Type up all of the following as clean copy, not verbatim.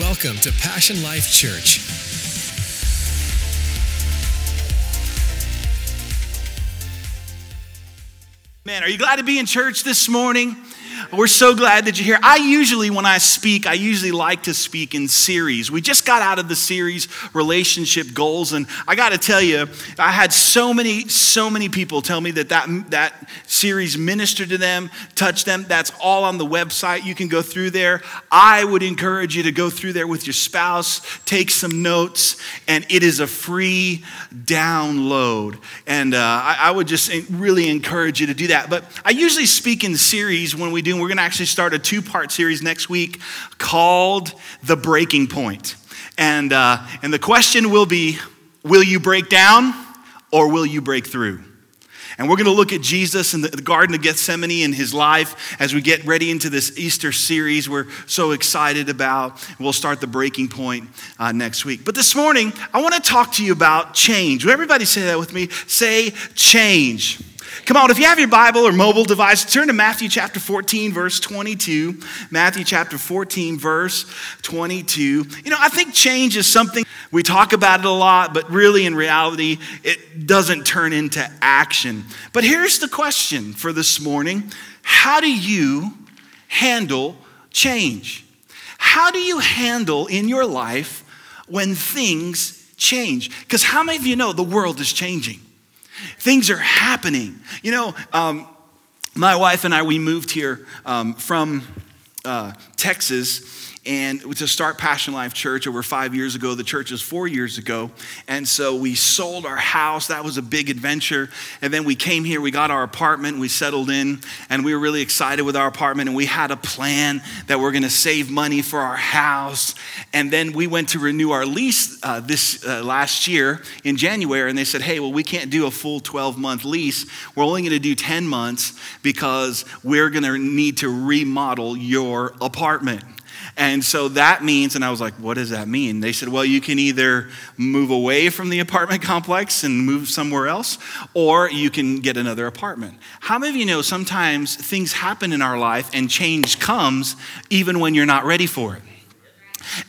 Welcome to Passion Life Church. Man, are you glad to be in church this morning? We're so glad that you're here. When I speak, I usually like to speak in series. We just got out of the series, Relationship Goals, and I got to tell you, I had so many people tell me that series ministered to them, touched them. That's all on the website. You can go through there. I would encourage you to go through there with your spouse, take some notes, and it is a free download. And I would just really encourage you to do that. But I usually speak in series when we do. We're going to actually start a two-part series next week called The Breaking Point. And the question will be, will you break down or will you break through? And we're going to look at Jesus and the Garden of Gethsemane and his life as we get ready into this Easter series we're so excited about. We'll start The Breaking Point next week. But this morning, I want to talk to you about change. Will everybody say that with me? Say change. Come on, if you have your Bible or mobile device, turn to Matthew chapter 14, verse 22. Matthew chapter 14, verse 22. You know, I think change is something we talk about it a lot, but really in reality, it doesn't turn into action. But here's the question for this morning. How do you handle change? How do you handle in your life when things change? Because how many of you know the world is changing? Things are happening. You know, my wife and I, we moved here from Texas and to start Passion Life Church over 5 years ago. The church was 4 years ago. And so we sold our house. That was a big adventure. And then we came here, we got our apartment, we settled in, and we were really excited with our apartment. And we had a plan that we're going to save money for our house. And then we went to renew our lease last year in January. And they said, hey, well, we can't do a full 12-month lease. We're only going to do 10 months because we're going to need to remodel your apartment. And so that means, and I was like, what does that mean? They said, well, you can either move away from the apartment complex and move somewhere else, or you can get another apartment. How many of you know sometimes things happen in our life and change comes even when you're not ready for it?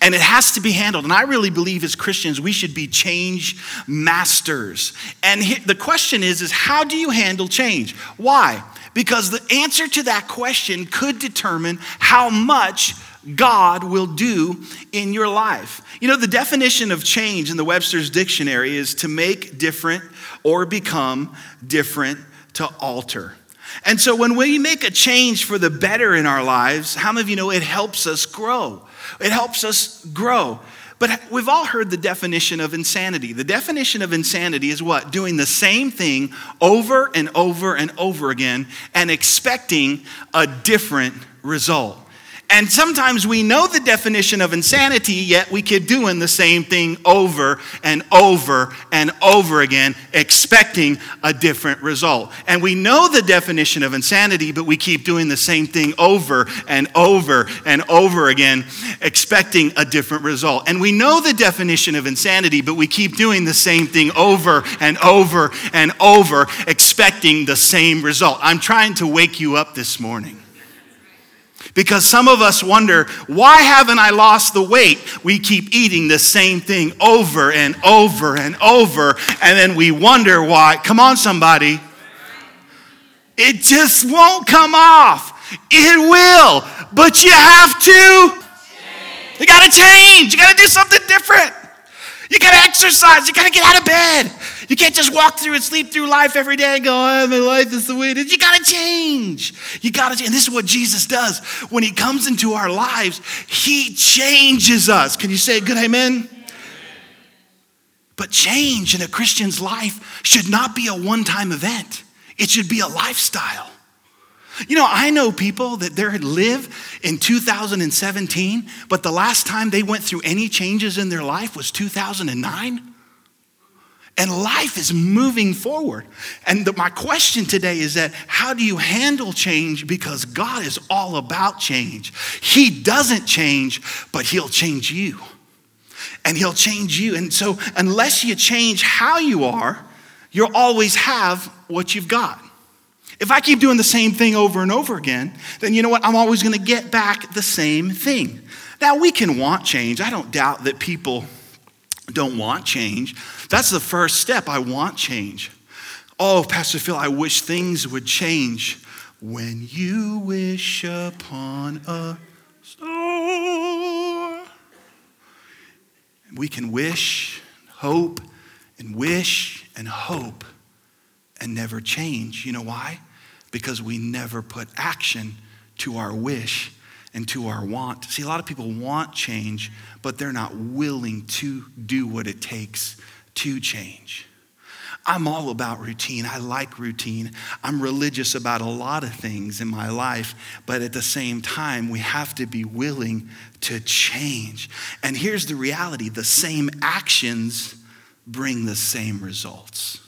And it has to be handled. And I really believe as Christians, we should be change masters. And the question is how do you handle change? Why? Because the answer to that question could determine how much God will do in your life. You know, the definition of change in the Webster's Dictionary is to make different or become different, to alter. And so when we make a change for the better in our lives, how many of you know it helps us grow? It helps us grow. But we've all heard the definition of insanity. The definition of insanity is what? Doing the same thing over and over and over again and expecting a different result. And sometimes we know the definition of insanity, yet we keep doing the same thing over and over and over again, expecting a different result. And we know the definition of insanity, but we keep doing the same thing over and over and over again, expecting a different result. And we know the definition of insanity, but we keep doing the same thing over and over and over, expecting the same result. I'm trying to wake you up this morning. Because some of us wonder, why haven't I lost the weight? We keep eating the same thing over and over and over, and then we wonder why. Come on, somebody. It just won't come off. It will, but you have to. You got to change. You got to do something different. You got to exercise. You got to get out of bed. You can't just walk through and sleep through life every day and go, oh, my life is the way it is. You got to change. You got to change. And this is what Jesus does. When he comes into our lives, he changes us. Can you say a good amen? But change in a Christian's life should not be a one-time event. It should be a lifestyle. You know, I know people that they live in 2017, but the last time they went through any changes in their life was 2009. And life is moving forward. And my question today is that how do you handle change? Because God is all about change. He doesn't change, but he'll change you. And he'll change you. And so unless you change how you are, you'll always have what you've got. If I keep doing the same thing over and over again, then you know what? I'm always going to get back the same thing. Now, we can want change. I don't doubt that people don't want change. That's the first step. I want change. Oh, Pastor Phil, I wish things would change. When you wish upon a star. We can wish and hope and never change. You know why? Because we never put action to our wish and to our want. See, a lot of people want change, but they're not willing to do what it takes to change. I'm all about routine. I like routine. I'm religious about a lot of things in my life, but at the same time, we have to be willing to change. And here's the reality: the same actions bring the same results.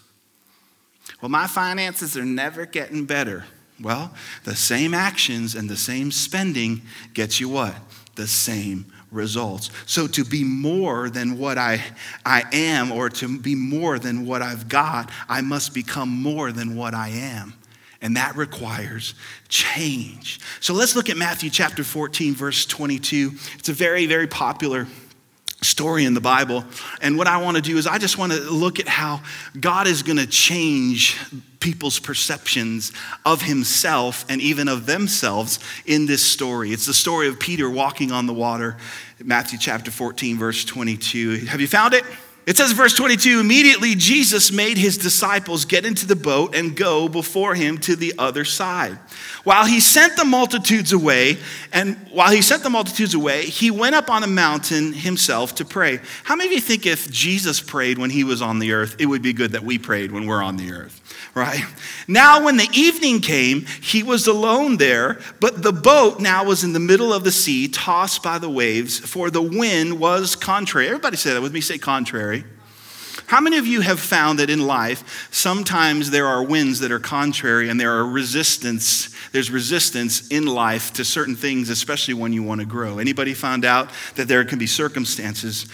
Well, my finances are never getting better. Well, the same actions and the same spending gets you what? The same results. So to be more than what I am, or to be more than what I've got, I must become more than what I am. And that requires change. So let's look at Matthew chapter 14, verse 22. It's a very, very popular story in the Bible. And what I want to do is I just want to look at how God is going to change people's perceptions of himself and even of themselves in this story. It's the story of Peter walking on the water, Matthew chapter 14, verse 22. Have you found it? It says, verse 22, immediately Jesus made his disciples get into the boat and go before him to the other side. While he sent the multitudes away, he went up on a mountain himself to pray. How many of you think if Jesus prayed when he was on the earth, it would be good that we prayed when we're on the earth, right? Now, when the evening came, he was alone there, but the boat now was in the middle of the sea, tossed by the waves, for the wind was contrary. Everybody say that with me, say contrary. How many of you have found that in life, sometimes there are winds that are contrary and there's resistance in life to certain things, especially when you want to grow? Anybody found out that there can be circumstances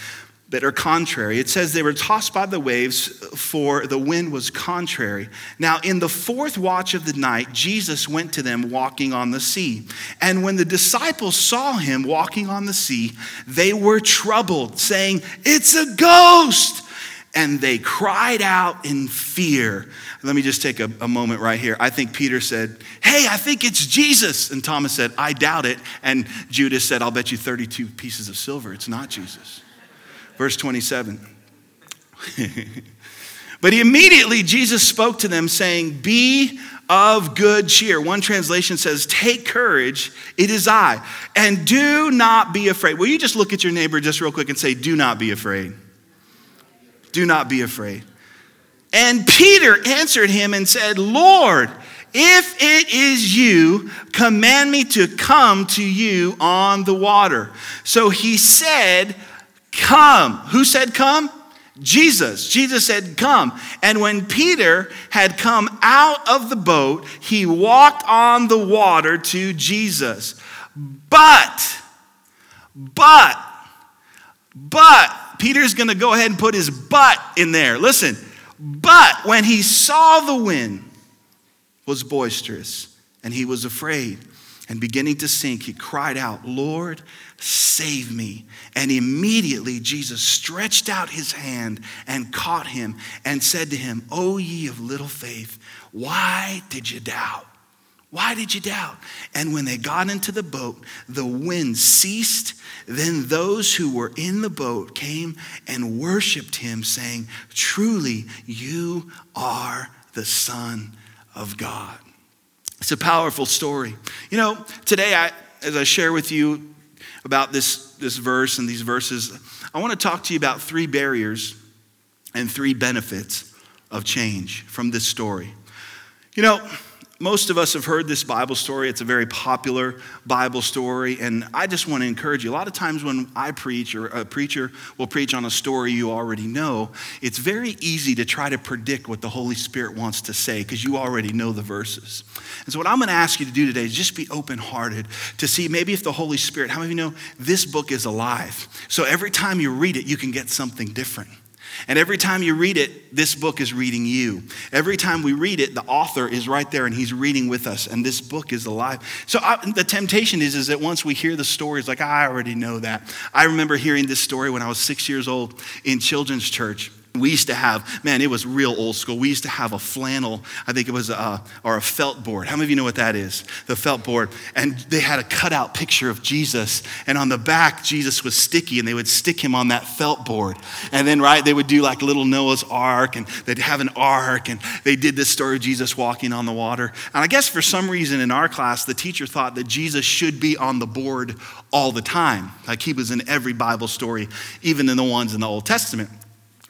that are contrary? It says they were tossed by the waves, for the wind was contrary. Now, in the fourth watch of the night, Jesus went to them walking on the sea. And when the disciples saw him walking on the sea, they were troubled, saying, "It's a ghost!" And they cried out in fear. Let me just take a moment right here. I think Peter said, "Hey, I think it's Jesus." And Thomas said, "I doubt it." And Judas said, "I'll bet you 32 pieces of silver it's not Jesus." Verse 27. But immediately Jesus spoke to them, saying, "Be of good cheer." One translation says, "Take courage, it is I. And do not be afraid." Will you just look at your neighbor just real quick and say, "Do not be afraid. Do not be afraid." And Peter answered him and said, "Lord, if it is you, command me to come to you on the water." So he said, "Come." Who said come? Jesus. Jesus said, "Come." And when Peter had come out of the boat, he walked on the water to Jesus. But, Peter's going to go ahead and put his "but" in there. Listen, but when he saw the wind was boisterous and he was afraid and beginning to sink, he cried out, "Lord, save me." And immediately Jesus stretched out his hand and caught him and said to him, "O ye of little faith, why did you doubt?" Why did you doubt? And when they got into the boat, the wind ceased. Then those who were in the boat came and worshiped him, saying, "Truly, you are the Son of God." It's a powerful story. You know, today, as I share with you about this verse and these verses, I want to talk to you about three barriers and three benefits of change from this story. You know, most of us have heard this Bible story. It's a very popular Bible story. And I just want to encourage you. A lot of times when I preach, or a preacher will preach on a story you already know, it's very easy to try to predict what the Holy Spirit wants to say because you already know the verses. And so what I'm going to ask you to do today is just be open-hearted to see maybe if the Holy Spirit, how many of you know this book is alive? So every time you read it, you can get something different. And every time you read it, this book is reading you. Every time we read it, the author is right there and he's reading with us. And this book is alive. So the temptation is that once we hear the stories, like, I already know that. I remember hearing this story when I was 6 years old in children's church. We used to have, man, it was real old school. We used to have a flannel, I think it was, or a felt board. How many of you know what that is? The felt board. And they had a cutout picture of Jesus. And on the back, Jesus was sticky, and they would stick him on that felt board. And then, right, they would do like little Noah's Ark, and they'd have an ark. And they did this story of Jesus walking on the water. And I guess for some reason in our class, the teacher thought that Jesus should be on the board all the time. Like he was in every Bible story, even in the ones in the Old Testament.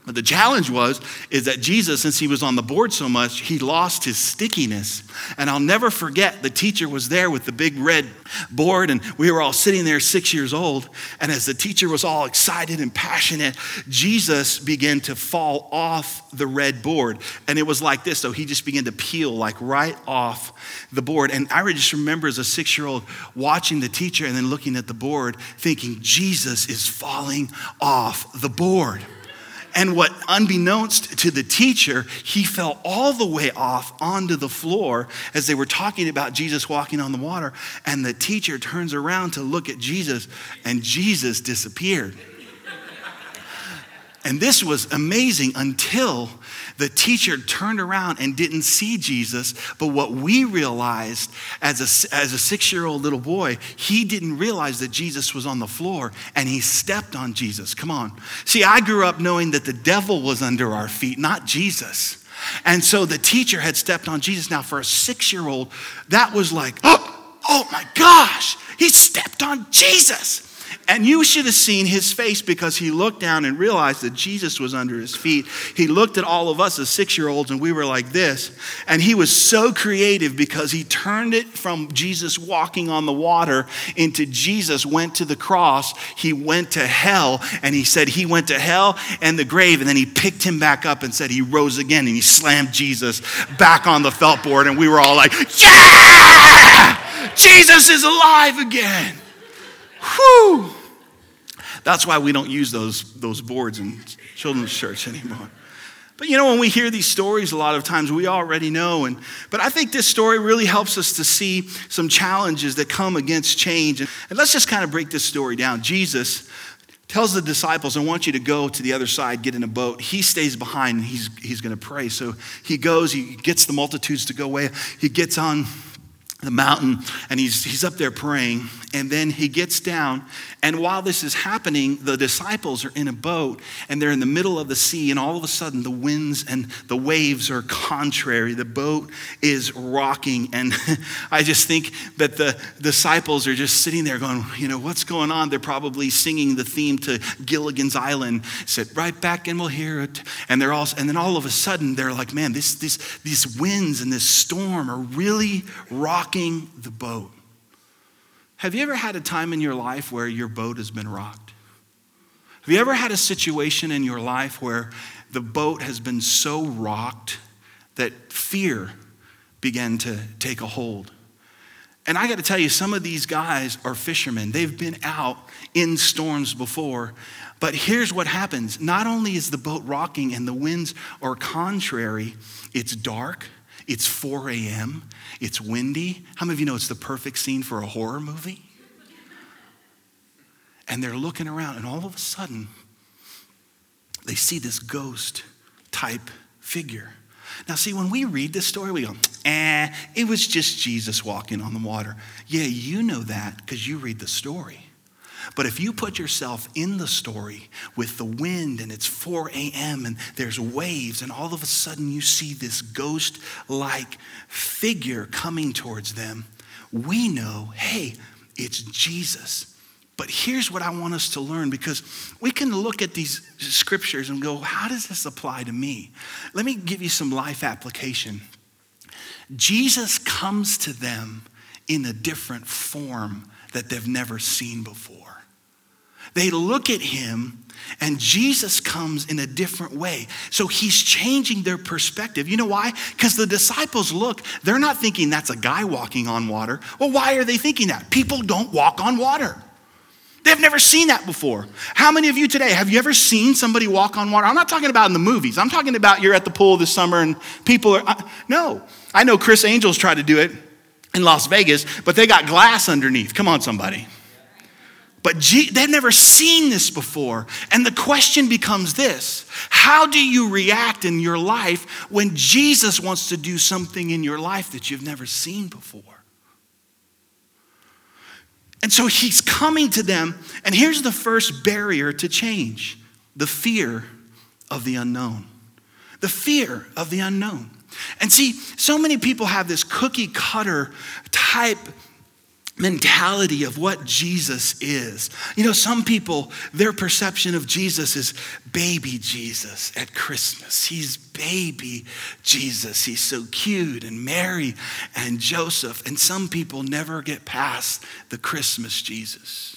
But the challenge is that Jesus, since he was on the board so much, he lost his stickiness. And I'll never forget, the teacher was there with the big red board, and we were all sitting there 6 years old. And as the teacher was all excited and passionate, Jesus began to fall off the red board. And it was like this, so he just began to peel like right off the board. And I just remember as a 6-year-old watching the teacher and then looking at the board thinking, Jesus is falling off the board. And what, unbeknownst to the teacher, he fell all the way off onto the floor as they were talking about Jesus walking on the water. And the teacher turns around to look at Jesus, and Jesus disappeared. And this was amazing until the teacher turned around and didn't see Jesus. But what we realized as a 6-year-old little boy, he didn't realize that Jesus was on the floor and he stepped on Jesus. Come on. See, I grew up knowing that the devil was under our feet, not Jesus. And so the teacher had stepped on Jesus. Now for a 6-year-old, that was like, oh my gosh, he stepped on Jesus. And you should have seen his face because he looked down and realized that Jesus was under his feet. He looked at all of us as 6-year-olds and we were like this. And he was so creative because he turned it from Jesus walking on the water into Jesus went to the cross. He went to hell, and he said he went to hell and the grave. And then he picked him back up and said he rose again, and he slammed Jesus back on the felt board. And we were all like, yeah, Jesus is alive again. Whew. That's why we don't use those boards in children's church anymore. But you know, when we hear these stories, a lot of times we already know. But I think this story really helps us to see some challenges that come against change. And let's just kind of break this story down. Jesus tells the disciples, I want you to go to the other side, get in a boat. He stays behind, and he's going to pray. So he goes, he gets the multitudes to go away. He gets on the mountain, and he's up there praying, and then he gets down, and while this is happening, the disciples are in a boat, and they're in the middle of the sea, and all of a sudden, the winds and the waves are contrary. The boat is rocking, and I just think that the disciples are just sitting there going, you know, what's going on? They're probably singing the theme to Gilligan's Island, sit right back and we'll hear it, and then all of a sudden, they're like, man, these winds and this storm are really rocking the boat. Have you ever had a time in your life where your boat has been rocked? Have you ever had a situation in your life where the boat has been so rocked that fear began to take a hold? And I got to tell you, some of these guys are fishermen. They've been out in storms before. But here's what happens. Not only is the boat rocking and the winds are contrary, it's dark. It's 4 a.m. It's windy. How many of you know it's the perfect scene for a horror movie? And they're looking around, and all of a sudden, they see this ghost-type figure. Now, see, when we read this story, we go, it was just Jesus walking on the water. Yeah, you know that because you read the story. But if you put yourself in the story with the wind and it's 4 a.m. and there's waves, and all of a sudden you see this ghost-like figure coming towards them, we know, hey, it's Jesus. But here's what I want us to learn, because we can look at these scriptures and go, how does this apply to me? Let me give you some life application. Jesus comes to them in a different form that they've never seen before. They look at him, and Jesus comes in a different way. So he's changing their perspective. You know why? Because the disciples look, they're not thinking that's a guy walking on water. Well, why are they thinking that? People don't walk on water. They They've never seen that before. How many of you today, have you ever seen somebody walk on water? I'm not talking about in the movies. I'm talking about you're at the pool this summer and people are, no. I know Chris Angel's tried to do it in Las Vegas, but they got glass underneath. Come on, somebody. But they've never seen this before. And the question becomes this: how do you react in your life when Jesus wants to do something in your life that you've never seen before? And so he's coming to them, and here's the first barrier to change: the fear of the unknown. The fear of the unknown. And see, so many people have this cookie cutter type mentality of what Jesus is. You know, some people, their perception of Jesus is baby Jesus at Christmas. He's baby Jesus. He's so cute, and Mary and Joseph. And some people never get past the Christmas Jesus.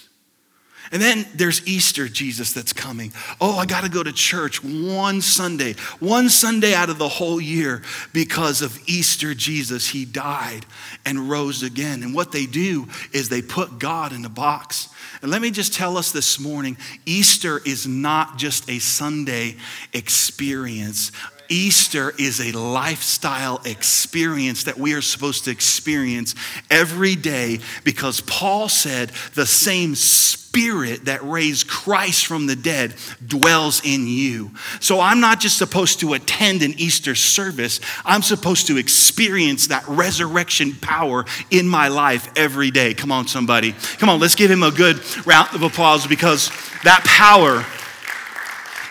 And then there's Easter Jesus that's coming. Oh, I got to go to church one Sunday out of the whole year because of Easter Jesus. He died and rose again. And what they do is they put God in a box. And let me just tell us this morning, Easter is not just a Sunday experience. Easter is a lifestyle experience that we are supposed to experience every day, because Paul said the same Spirit that raised Christ from the dead dwells in you. So I'm not just supposed to attend an Easter service. I'm supposed to experience that resurrection power in my life every day. Come on, somebody. Come on, let's give him a good round of applause, because that power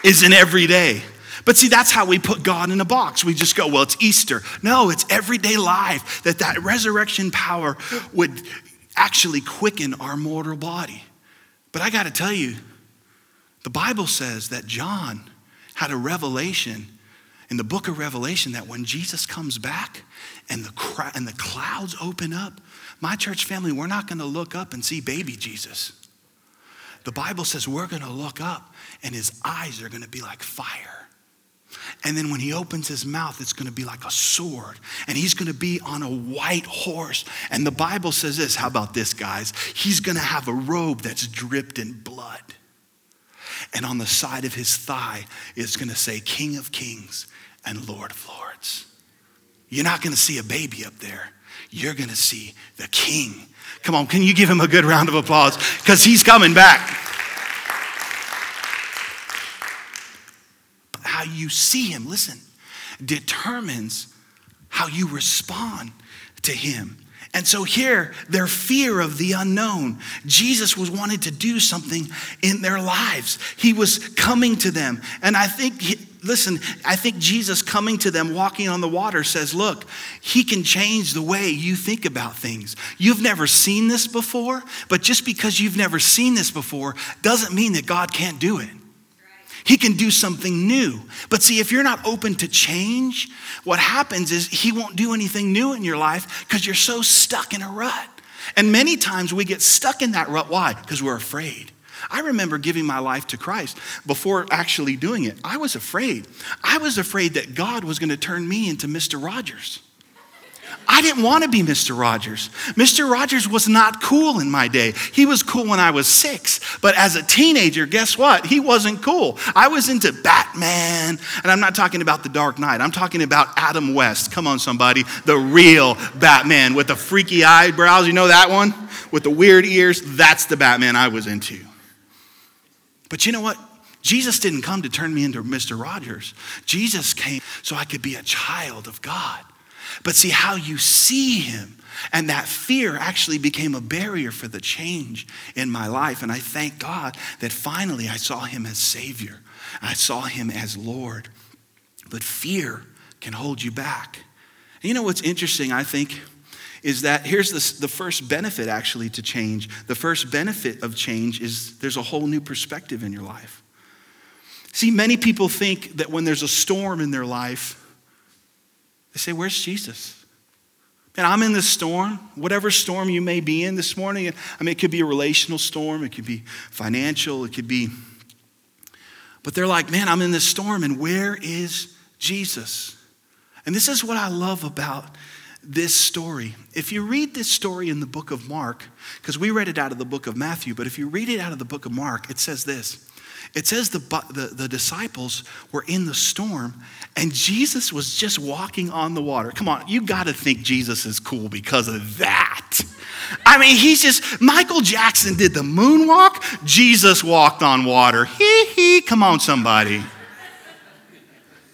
is in every day. But see, that's how we put God in a box. We just go, well, it's Easter. No, it's everyday life that resurrection power would actually quicken our mortal body. But I got to tell you, the Bible says that John had a revelation in the book of Revelation that when Jesus comes back and the clouds open up, my church family, we're not going to look up and see baby Jesus. The Bible says we're going to look up and his eyes are going to be like fire. And then when he opens his mouth, it's going to be like a sword. And he's going to be on a white horse. And the Bible says this. How about this, guys? He's going to have a robe that's dripped in blood. And on the side of his thigh is going to say, King of Kings and Lord of Lords. You're not going to see a baby up there. You're going to see the King. Come on, can you give him a good round of applause? Because he's coming back. How you see him, listen, determines how you respond to him. And so here, their fear of the unknown. Jesus was wanting to do something in their lives. He was coming to them. And I think, listen, I think Jesus coming to them, walking on the water, says, look, he can change the way you think about things. You've never seen this before, but just because you've never seen this before doesn't mean that God can't do it. He can do something new. But see, if you're not open to change, what happens is he won't do anything new in your life because you're so stuck in a rut. And many times we get stuck in that rut. Why? Because we're afraid. I remember giving my life to Christ before actually doing it. I was afraid. I was afraid that God was going to turn me into Mr. Rogers. I didn't want to be Mr. Rogers. Mr. Rogers was not cool in my day. He was cool when I was 6. But as a teenager, guess what? He wasn't cool. I was into Batman. And I'm not talking about the Dark Knight. I'm talking about Adam West. Come on, somebody. The real Batman with the freaky eyebrows. You know that one? With the weird ears. That's the Batman I was into. But you know what? Jesus didn't come to turn me into Mr. Rogers. Jesus came so I could be a child of God. But see, how you see him and that fear actually became a barrier for the change in my life. And I thank God that finally I saw him as Savior. I saw him as Lord. But fear can hold you back. And you know what's interesting, I think, is that here's the first benefit actually to change. The first benefit of change is there's a whole new perspective in your life. See, many people think that when there's a storm in their life, they say, where's Jesus? Man, I'm in this storm, whatever storm you may be in this morning. I mean, it could be a relational storm. It could be financial. It could be, but they're like, man, I'm in this storm, and where is Jesus? And this is what I love about this story. If you read this story in the book of Mark, because we read it out of the book of Matthew, but if you read it out of the book of Mark, it says this. It says the disciples were in the storm and Jesus was just walking on the water. Come on, you got to think Jesus is cool because of that. I mean, he's just, Michael Jackson did the moonwalk. Jesus walked on water. Hee hee, come on somebody.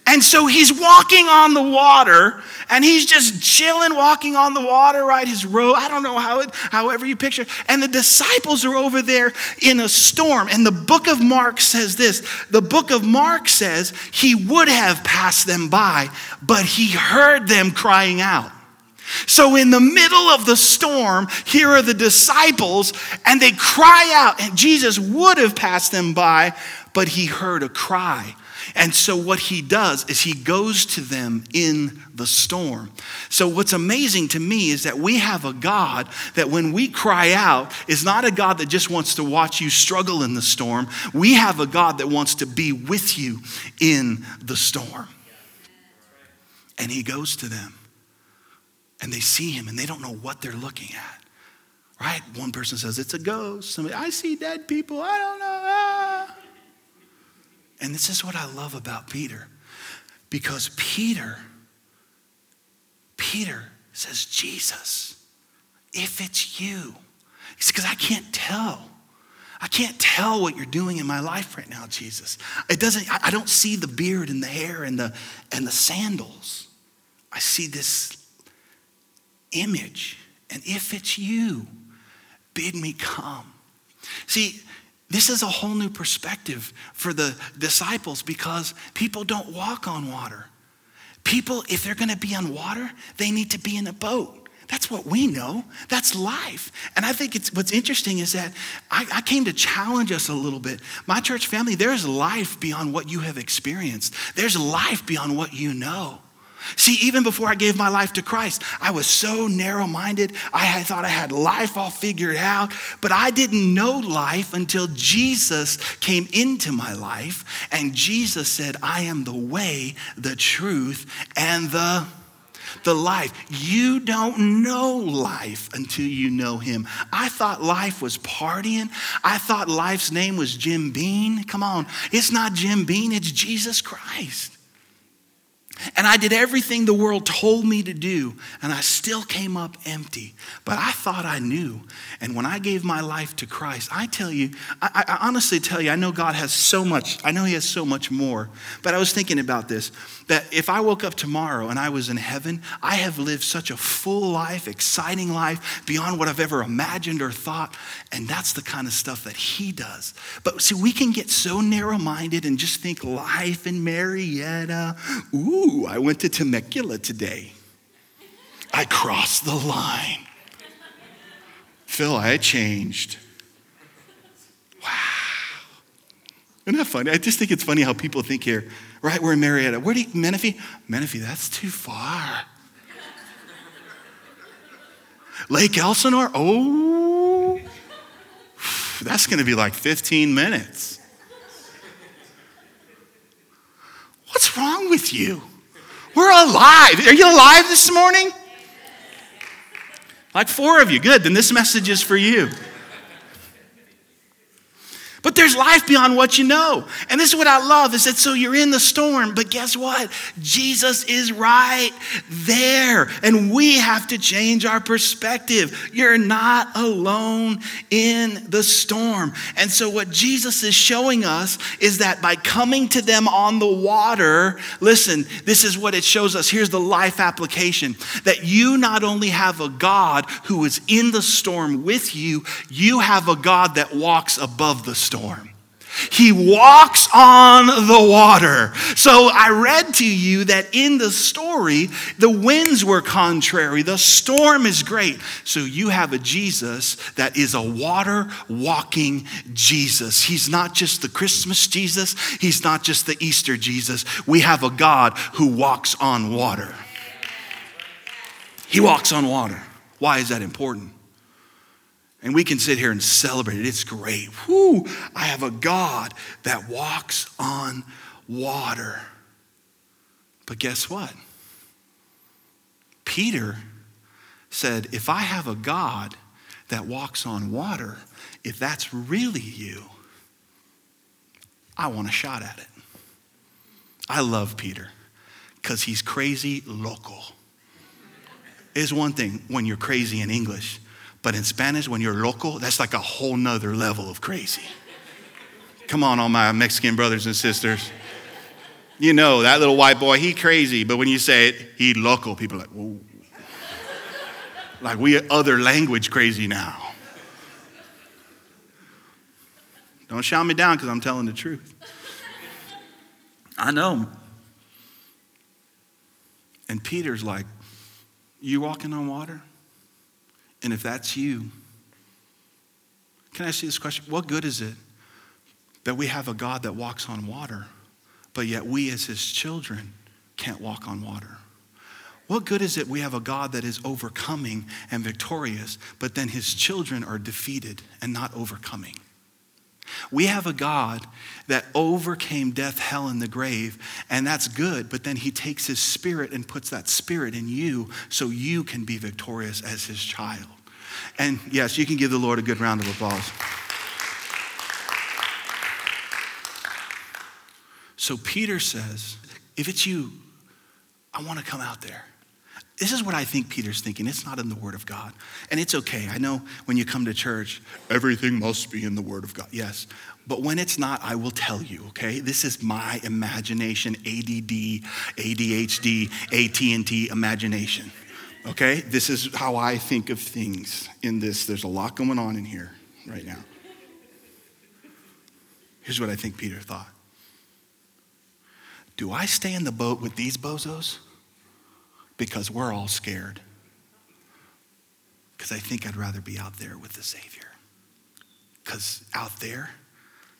And so he's walking on the water and he's just chilling, walking on the water, right? His robe, I don't know however you picture. And the disciples are over there in a storm. And the book of Mark says this. The book of Mark says he would have passed them by, but he heard them crying out. So in the middle of the storm, here are the disciples and they cry out, and Jesus would have passed them by, but he heard a cry. And so what he does is he goes to them in the storm. So what's amazing to me is that we have a God that when we cry out is not a God that just wants to watch you struggle in the storm. We have a God that wants to be with you in the storm. And he goes to them and they see him and they don't know what they're looking at. Right? One person says, it's a ghost. Somebody, I see dead people. I don't know. Ah. And this is what I love about Peter, because Peter says, Jesus, if it's you, he says, because I can't tell what you're doing in my life right now, Jesus. I don't see the beard and the hair and the sandals. I see this image. And if it's you, bid me come. See, this is a whole new perspective for the disciples, because people don't walk on water. People, if they're gonna be on water, they need to be in a boat. That's what we know. That's life. And I think what's interesting is that I came to challenge us a little bit. My church family, there's life beyond what you have experienced. There's life beyond what you know. See, even before I gave my life to Christ, I was so narrow-minded. I thought I had life all figured out, but I didn't know life until Jesus came into my life, and Jesus said, I am the way, the truth, and the life. You don't know life until you know him. I thought life was partying. I thought life's name was Jim Beam. Come on, it's not Jim Beam, it's Jesus Christ. And I did everything the world told me to do, and I still came up empty. But I thought I knew. And when I gave my life to Christ, I tell you, I honestly tell you, I know God has so much. I know he has so much more. But I was thinking about this, that if I woke up tomorrow and I was in heaven, I have lived such a full life, exciting life, beyond what I've ever imagined or thought. And that's the kind of stuff that he does. But see, we can get so narrow-minded and just think life in Marietta. Ooh. I went to Temecula today. I crossed the line. Phil, I changed. Wow. Isn't that funny? I just think it's funny how people think here, right? We're in Marietta. Where do you, Menifee? Menifee, that's too far. Lake Elsinore? Oh, that's going to be like 15 minutes. What's wrong with you? We're alive. Are you alive this morning? Like 4 of you. Good. Then this message is for you. But there's life beyond what you know. And this is what I love, is that so you're in the storm, but guess what? Jesus is right there. And we have to change our perspective. You're not alone in the storm. And so what Jesus is showing us is that by coming to them on the water, listen, this is what it shows us. Here's the life application, that you not only have a God who is in the storm with you, you have a God that walks above the storm. He walks on the water. So I read to you that in the story, the winds were contrary. The storm is great. So you have a Jesus that is a water-walking Jesus. He's not just the Christmas Jesus. He's not just the Easter Jesus. We have a God who walks on water. He walks on water. Why is that important? And we can sit here and celebrate it. It's great. Whoo! I have a God that walks on water. But guess what? Peter said, if I have a God that walks on water, if that's really you, I want a shot at it. I love Peter because he's crazy loco. It's one thing when you're crazy in English, but in Spanish, when you're loco, that's like a whole nother level of crazy. Come on, all my Mexican brothers and sisters. You know, that little white boy, he crazy. But when you say it, he loco, people are like, whoa. Like we are other language crazy now. Don't shout me down because I'm telling the truth. I know. And Peter's like, you walking on water? And if that's you, can I ask you this question? What good is it that we have a God that walks on water, but yet we as his children can't walk on water? What good is it we have a God that is overcoming and victorious, but then his children are defeated and not overcoming? We have a God that overcame death, hell, and the grave, and that's good, but then he takes his spirit and puts that spirit in you so you can be victorious as his child. And yes, you can give the Lord a good round of applause. So Peter says, if it's you, I want to come out there. This is what I think Peter's thinking. It's not in the Word of God. And it's okay. I know when you come to church, everything must be in the Word of God. Yes. But when it's not, I will tell you, okay? This is my imagination, ADD, ADHD, AT&T imagination, okay? This is how I think of things in this. There's a lot going on in here right now. Here's what I think Peter thought. Do I stay in the boat with these bozos? Because we're all scared. Because I think I'd rather be out there with the Savior. Because out there,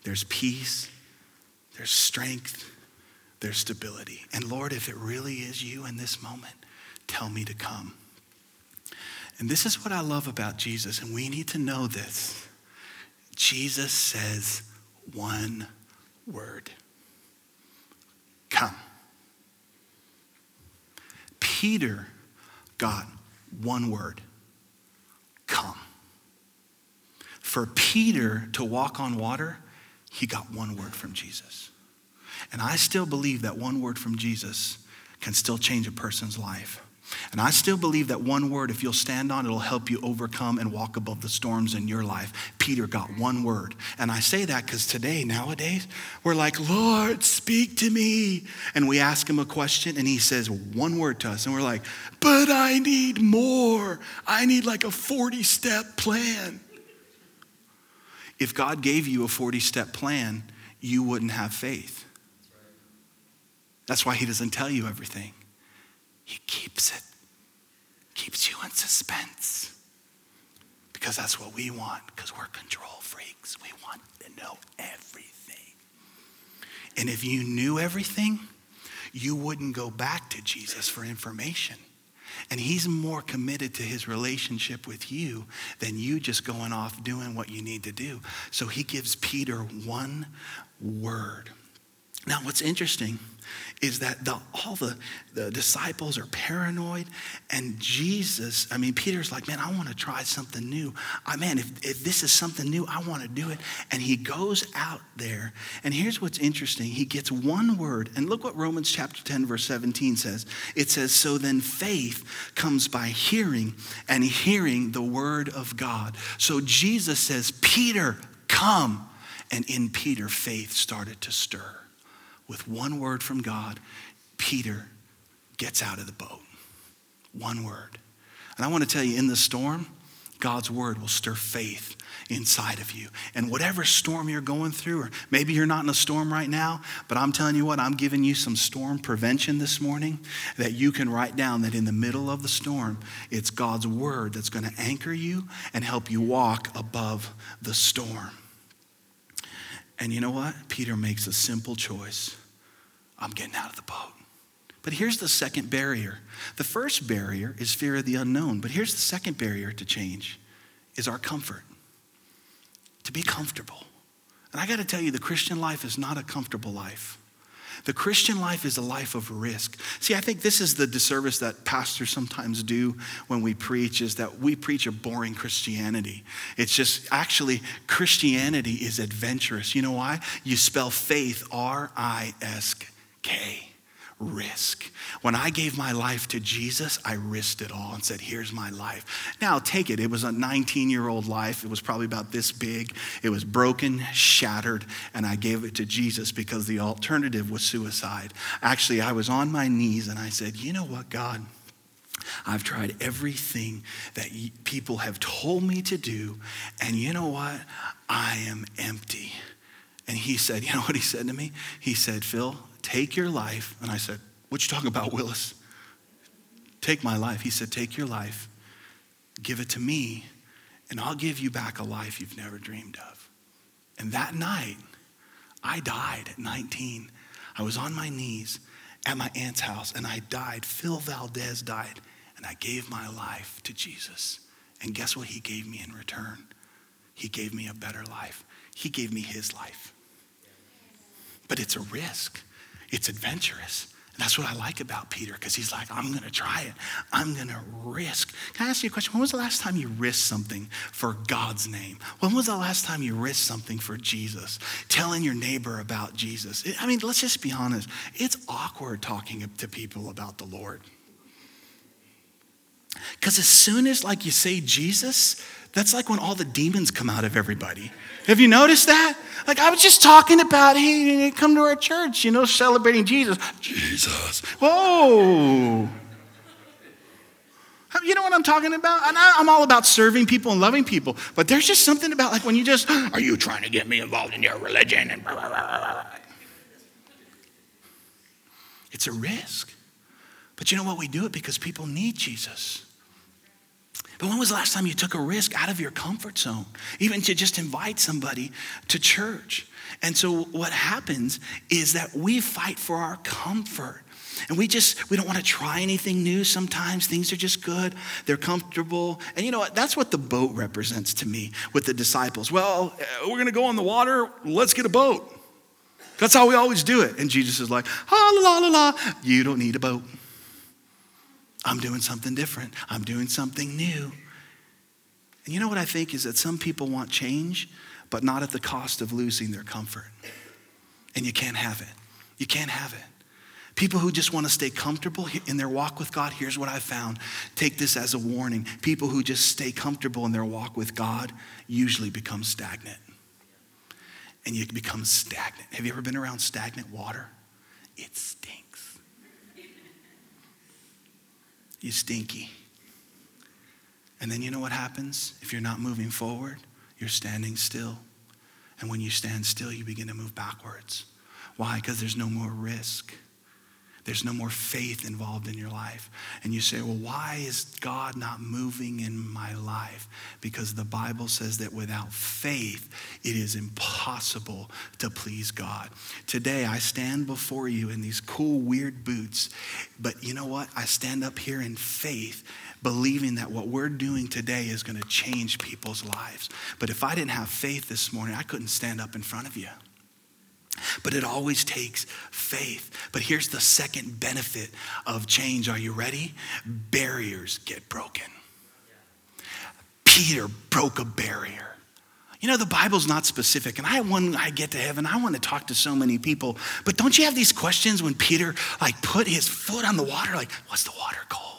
there's peace, there's strength, there's stability. And Lord, if it really is you in this moment, tell me to come. And this is what I love about Jesus, and we need to know this. Jesus says one word. Come. Peter got one word, come. For Peter to walk on water, he got one word from Jesus. And I still believe that one word from Jesus can still change a person's life. And I still believe that one word, if you'll stand on, it'll help you overcome and walk above the storms in your life. Peter got one word. And I say that because today, nowadays, we're like, Lord, speak to me. And we ask him a question and he says one word to us. And we're like, but I need more. I need like a 40-step plan. If God gave you a 40-step plan, you wouldn't have faith. That's why he doesn't tell you everything. He keeps it, keeps you in suspense because that's what we want because we're control freaks. We want to know everything. And if you knew everything, you wouldn't go back to Jesus for information. And he's more committed to his relationship with you than you just going off doing what you need to do. So he gives Peter one word. Now, what's interesting is that all the disciples are paranoid, and Jesus, Peter's like, man, I want to try something new. If this is something new, I want to do it. And he goes out there, and here's what's interesting. He gets one word, and look what Romans chapter 10, verse 17 says. It says, so then faith comes by hearing, and hearing the word of God. So Jesus says, Peter, come. And in Peter, faith started to stir. With one word from God, Peter gets out of the boat. One word. And I want to tell you, in the storm, God's word will stir faith inside of you. And whatever storm you're going through, or maybe you're not in a storm right now, but I'm telling you what, I'm giving you some storm prevention this morning that you can write down that in the middle of the storm, it's God's word that's going to anchor you and help you walk above the storm. And you know what? Peter makes a simple choice. I'm getting out of the boat. But here's the second barrier. The first barrier is fear of the unknown. But here's the second barrier to change is our comfort. To be comfortable. And I got to tell you, the Christian life is not a comfortable life. The Christian life is a life of risk. See, I think this is the disservice that pastors sometimes do when we preach, is that we preach a boring Christianity. It's just, actually, Christianity is adventurous. You know why? You spell faith, R-I-S-K. Risk. When I gave my life to Jesus, I risked it all and said, here's my life. Now take it. It was a 19-year-old life. It was probably about this big. It was broken, shattered, and I gave it to Jesus because the alternative was suicide. Actually, I was on my knees and I said, you know what, God? I've tried everything that people have told me to do, and you know what? I am empty. And he said, you know what he said to me? He said, Phil, take your life. And I said, what you talking about, Willis? Take my life. He said, take your life, give it to me, and I'll give you back a life you've never dreamed of. And that night, I died at 19. I was on my knees at my aunt's house, and I died. Phil Valdez died, and I gave my life to Jesus. And guess what he gave me in return? He gave me a better life. He gave me his life. But it's a risk. It's adventurous. And that's what I like about Peter, because he's like, I'm going to try it. I'm going to risk. Can I ask you a question? When was the last time you risked something for God's name? When was the last time you risked something for Jesus? Telling your neighbor about Jesus. I mean, let's just be honest. It's awkward talking to people about the Lord. Because as soon as like you say Jesus, that's like when all the demons come out of everybody. Have you noticed that? Like I was just talking about, hey, come to our church, you know, celebrating Jesus. Jesus. Whoa. You know what I'm talking about? And I'm all about serving people and loving people. But there's just something about like when you just, are you trying to get me involved in your religion? And blah, blah, blah, blah. It's a risk. But you know what? We do it because people need Jesus. But when was the last time you took a risk out of your comfort zone, even to just invite somebody to church? And so what happens is that we fight for our comfort. And we don't want to try anything new sometimes. Things are just good. They're comfortable. And you know what? That's what the boat represents to me with the disciples. Well, we're going to go on the water. Let's get a boat. That's how we always do it. And Jesus is like, ah, la, la, la, la. You don't need a boat. I'm doing something different. I'm doing something new. And you know what I think is that some people want change, but not at the cost of losing their comfort. And you can't have it. You can't have it. People who just want to stay comfortable in their walk with God, here's what I found. Take this as a warning. People who just stay comfortable in their walk with God usually become stagnant. And you become stagnant. Have you ever been around stagnant water? It stinks. You stinky. And then you know what happens? If you're not moving forward, you're standing still. And when you stand still, you begin to move backwards. Why? Because there's no more risk. There's no more faith involved in your life. And you say, well, why is God not moving in my life? Because the Bible says that without faith, it is impossible to please God. Today, I stand before you in these cool, weird boots. But you know what? I stand up here in faith, believing that what we're doing today is going to change people's lives. But if I didn't have faith this morning, I couldn't stand up in front of you. But it always takes faith. But here's the second benefit of change. Are you ready? Barriers get broken. Peter broke a barrier. You know, the Bible's not specific. And when I get to heaven, I want to talk to so many people. But don't you have these questions when Peter, like, put his foot on the water? Like, what's the water called?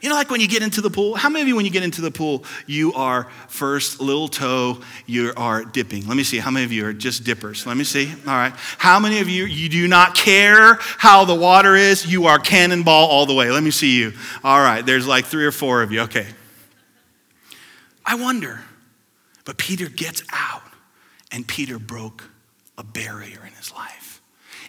You know, like when you get into the pool, how many of you, when you get into the pool, you are first little toe, you are dipping. Let me see. How many of you are just dippers? Let me see. All right. How many of you do not care how the water is? You are cannonball all the way. Let me see you. All right. There's like 3 or 4 of you. Okay. I wonder, but Peter gets out and Peter broke a barrier in his life.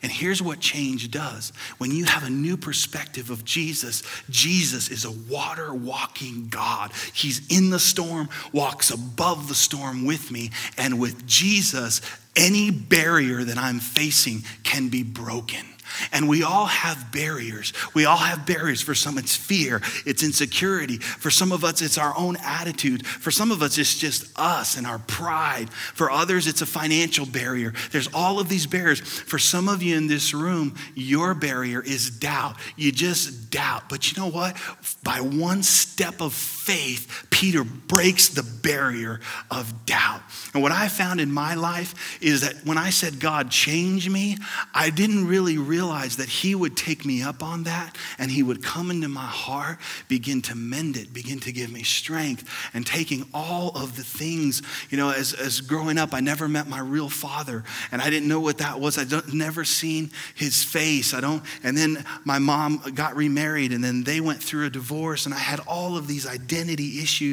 And here's what change does. When you have a new perspective of Jesus, Jesus is a water-walking God. He's in the storm, walks above the storm with me. And with Jesus, any barrier that I'm facing can be broken. And we all have barriers. We all have barriers. For some, it's fear. It's insecurity. For some of us, it's our own attitude. For some of us, it's just us and our pride. For others, it's a financial barrier. There's all of these barriers. For some of you in this room, your barrier is doubt. You just doubt. But you know what? By one step of faith, Peter breaks the barrier of doubt. And what I found in my life is that when I said, God, change me, I didn't really realize that he would take me up on that and he would come into my heart, begin to mend it, begin to give me strength, and taking all of the things, you know, as growing up, I never met my real father and I didn't know what that was. Never seen his face. And then my mom got remarried and then they went through a divorce and I had all of these identity issues.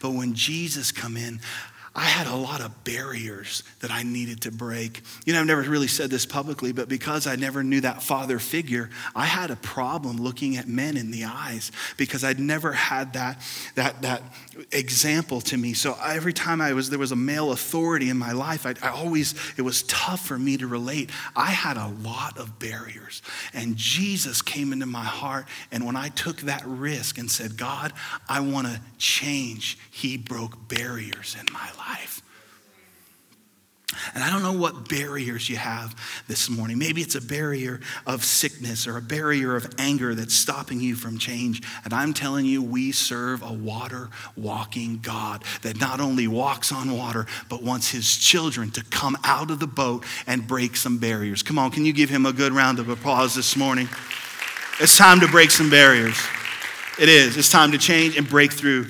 But when Jesus come in, I had a lot of barriers that I needed to break. You know, I've never really said this publicly, but because I never knew that father figure, I had a problem looking at men in the eyes because I'd never had that example to me. So every time there was a male authority in my life, it was tough for me to relate. I had a lot of barriers, and Jesus came into my heart. And when I took that risk and said, God, I want to change, he broke barriers in my life. And I don't know what barriers you have this morning. Maybe it's a barrier of sickness or a barrier of anger that's stopping you from change. And I'm telling you, we serve a water-walking God that not only walks on water, but wants his children to come out of the boat and break some barriers. Come on, can you give him a good round of applause this morning? It's time to break some barriers. It is. It's time to change and break through.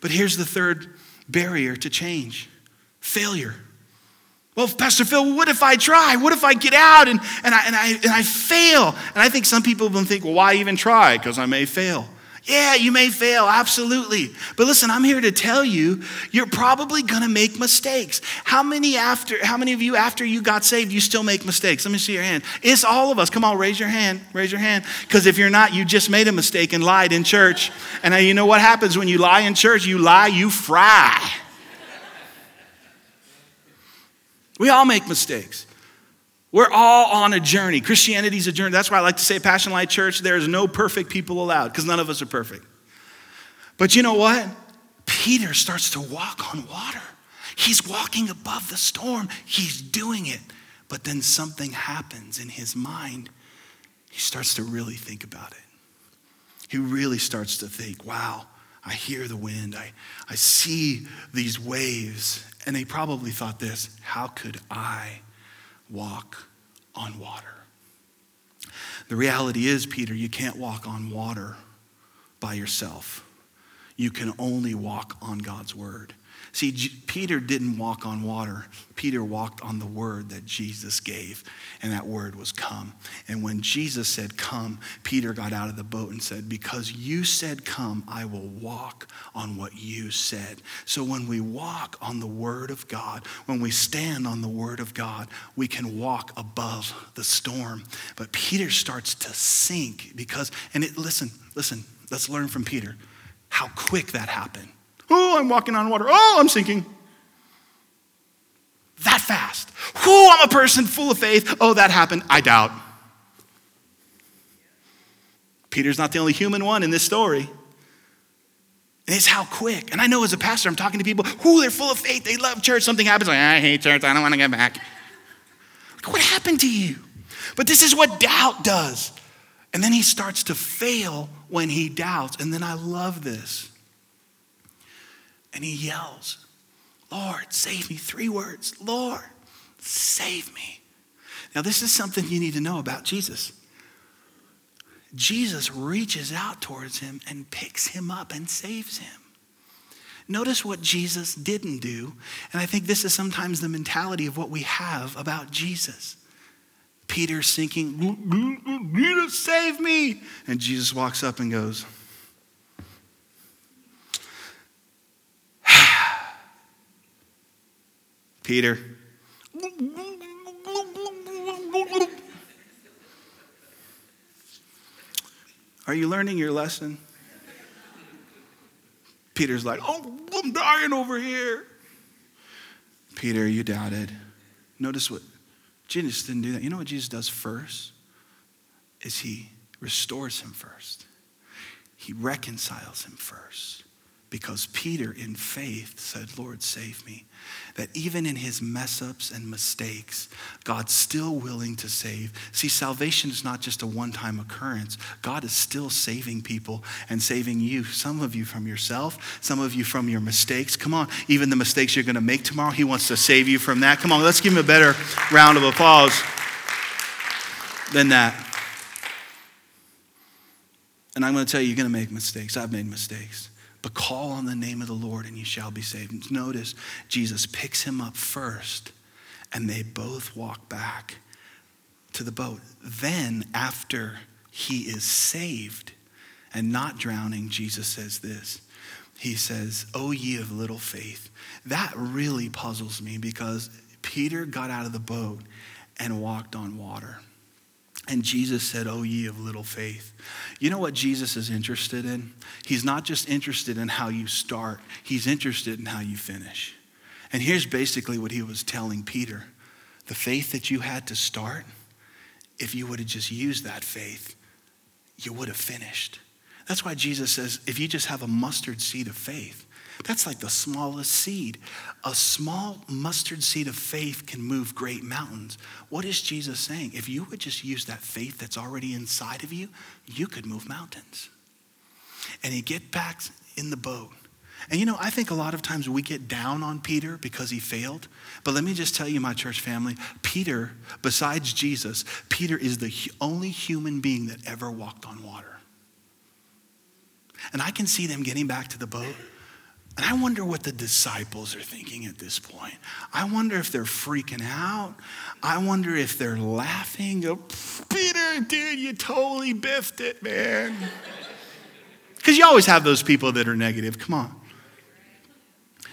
But here's the third barrier to change: failure. Well, Pastor Phil, what if I try? What if I get out and I fail? And I think some people will think, well, why even try? Because I may fail. Yeah, you may fail, absolutely. But listen, I'm here to tell you, you're probably gonna make mistakes. How many of you after you got saved, you still make mistakes? Let me see your hand. It's all of us. Come on, raise your hand. Raise your hand. Because if you're not, you just made a mistake and lied in church. And you know what happens when you lie in church? You lie, you fry. We all make mistakes. We're all on a journey. Christianity's a journey. That's why I like to say at Passion Life Church, there is no perfect people allowed, because none of us are perfect. But you know what? Peter starts to walk on water. He's walking above the storm. He's doing it. But then something happens in his mind. He starts to really think about it. He really starts to think, wow, I hear the wind. I see these waves. And they probably thought this: how could I walk on water? The reality is, Peter, you can't walk on water by yourself. You can only walk on God's word. See, Peter didn't walk on water. Peter walked on the word that Jesus gave, and that word was come. And when Jesus said come, Peter got out of the boat and said, because you said come, I will walk on what you said. So when we walk on the word of God, when we stand on the word of God, we can walk above the storm. But Peter starts to sink listen, let's learn from Peter how quick that happened. Oh, I'm walking on water. Oh, I'm sinking. That fast. Oh, I'm a person full of faith. Oh, that happened. I doubt. Peter's not the only human one in this story. And it's how quick. And I know as a pastor, I'm talking to people, who they're full of faith. They love church. Something happens. Like, I hate church. I don't want to get back. Like, what happened to you? But this is what doubt does. And then he starts to fail when he doubts. And then I love this. And he yells, Lord, save me. 3 words, Lord, save me. Now, this is something you need to know about Jesus. Jesus reaches out towards him and picks him up and saves him. Notice what Jesus didn't do. And I think this is sometimes the mentality of what we have about Jesus. Peter's sinking, Jesus, save me. And Jesus walks up and goes, Peter. Are you learning your lesson? Peter's like, oh, I'm dying over here. Peter, you doubted. Notice what Jesus didn't do that. You know what Jesus does first? is he restores him first. He reconciles him first. Because Peter, in faith, said, Lord, save me. That even in his mess-ups and mistakes, God's still willing to save. See, salvation is not just a one-time occurrence. God is still saving people and saving you. Some of you from yourself, some of you from your mistakes. Come on, even the mistakes you're going to make tomorrow, he wants to save you from that. Come on, let's give him a better round of applause than that. And I'm going to tell you, you're going to make mistakes. I've made mistakes. But call on the name of the Lord and you shall be saved. Notice Jesus picks him up first and they both walk back to the boat. Then after he is saved and not drowning, Jesus says this. He says, "O ye of little faith." That really puzzles me because Peter got out of the boat and walked on water. And Jesus said, "O ye of little faith." You know what Jesus is interested in? He's not just interested in how you start. He's interested in how you finish. And here's basically what he was telling Peter. The faith that you had to start, if you would have just used that faith, you would have finished. That's why Jesus says, if you just have a mustard seed of faith, that's like the smallest seed. A small mustard seed of faith can move great mountains. What is Jesus saying? If you would just use that faith that's already inside of you, you could move mountains. And he gets back in the boat. And you know, I think a lot of times we get down on Peter because he failed. But let me just tell you, my church family, Peter, besides Jesus, Peter is the only human being that ever walked on water. And I can see them getting back to the boat. And I wonder what the disciples are thinking at this point. I wonder if they're freaking out. I wonder if they're laughing. Oh, Peter, dude, you totally biffed it, man. Because you always have those people that are negative. Come on.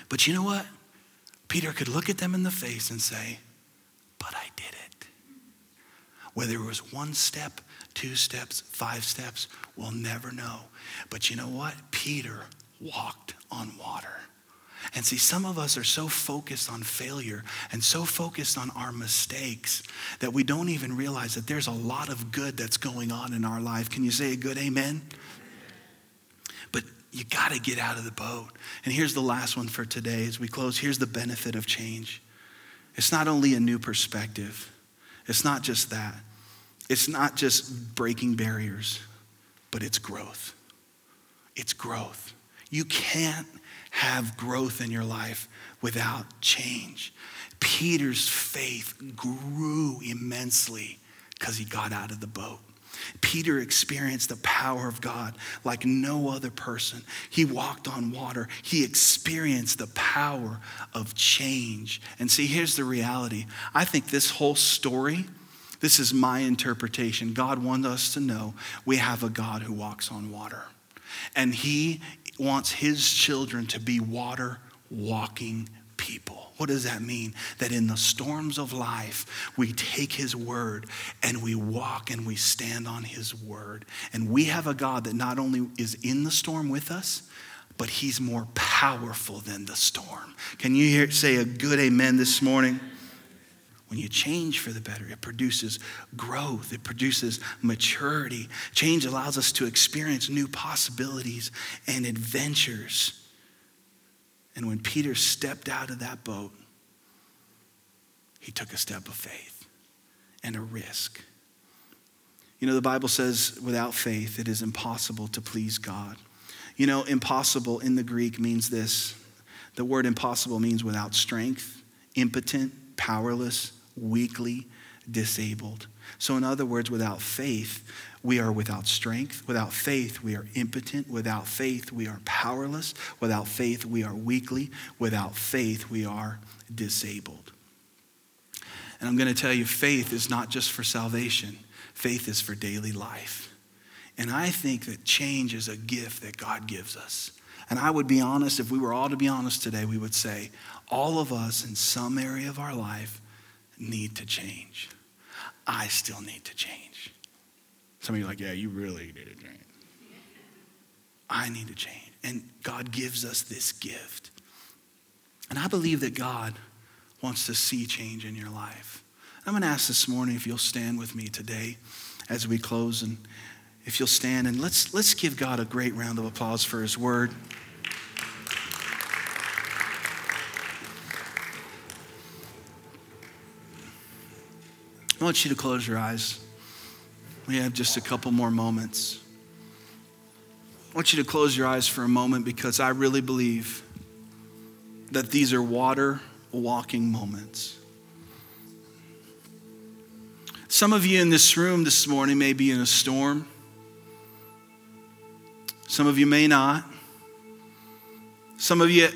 But you know what? Peter could look at them in the face and say, but I did it. Whether it was one step, two steps, five steps, we'll never know. But you know what? Peter walked on water. And see, some of us are so focused on failure and so focused on our mistakes that we don't even realize that there's a lot of good that's going on in our life. Can you say a good amen? But you got to get out of the boat. And here's the last one for today as we close. Here's the benefit of change. It's not only a new perspective. It's not just that. It's not just breaking barriers, but it's growth. It's growth. You can't have growth in your life without change. Peter's faith grew immensely because he got out of the boat. Peter experienced the power of God like no other person. He walked on water. He experienced the power of change. And see, here's the reality. I think this whole story, this is my interpretation. God wants us to know we have a God who walks on water. And he wants his children to be water-walking people. What does that mean? That in the storms of life, we take his word and we walk and we stand on his word. And we have a God that not only is in the storm with us, but he's more powerful than the storm. Can you say a good amen this morning? When you change for the better, it produces growth. It produces maturity. Change allows us to experience new possibilities and adventures. And when Peter stepped out of that boat, he took a step of faith and a risk. You know, the Bible says, without faith, it is impossible to please God. You know, impossible in the Greek means this. The word impossible means without strength, impotent, powerless, weakly, disabled. So in other words, without faith, we are without strength. Without faith, we are impotent. Without faith, we are powerless. Without faith, we are weakly. Without faith, we are disabled. And I'm going to tell you, faith is not just for salvation. Faith is for daily life. And I think that change is a gift that God gives us. And I would be honest, if we were all to be honest today, we would say, all of us in some area of our life need to change. I still need to change. Some of you are like, yeah, you really need to change. I need to change. And God gives us this gift. And I believe that God wants to see change in your life. I'm going to ask this morning if you'll stand with me today as we close. And if you'll stand, and let's give God a great round of applause for his word. I want you to close your eyes. We have just a couple more moments. I want you to close your eyes for a moment, because I really believe that these are water walking moments. Some of you in this room this morning may be in a storm. Some of you may not. Some of you,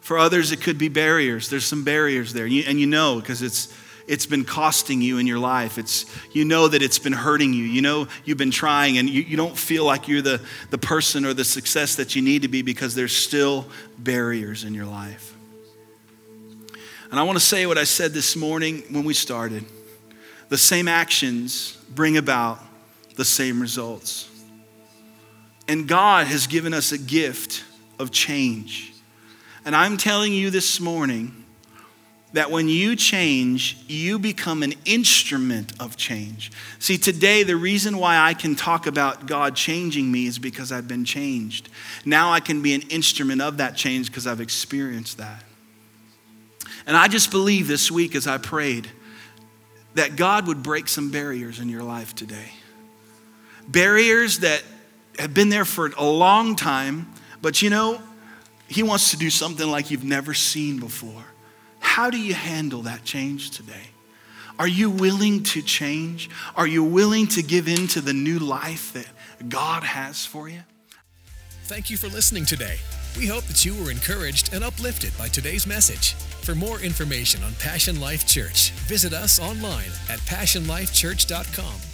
for others, it could be barriers. There's some barriers there. And you know, because it's been costing you in your life. You know that it's been hurting you. You know you've been trying, and you don't feel like you're the person or the success that you need to be, because there's still barriers in your life. And I want to say what I said this morning when we started. The same actions bring about the same results. And God has given us a gift of change. And I'm telling you this morning that when you change, you become an instrument of change. See, today, the reason why I can talk about God changing me is because I've been changed. Now I can be an instrument of that change because I've experienced that. And I just believe this week, as I prayed, that God would break some barriers in your life today. Barriers that have been there for a long time, but you know, he wants to do something like you've never seen before. How do you handle that change today? Are you willing to change? Are you willing to give in to the new life that God has for you? Thank you for listening today. We hope that you were encouraged and uplifted by today's message. For more information on Passion Life Church, visit us online at passionlifechurch.com.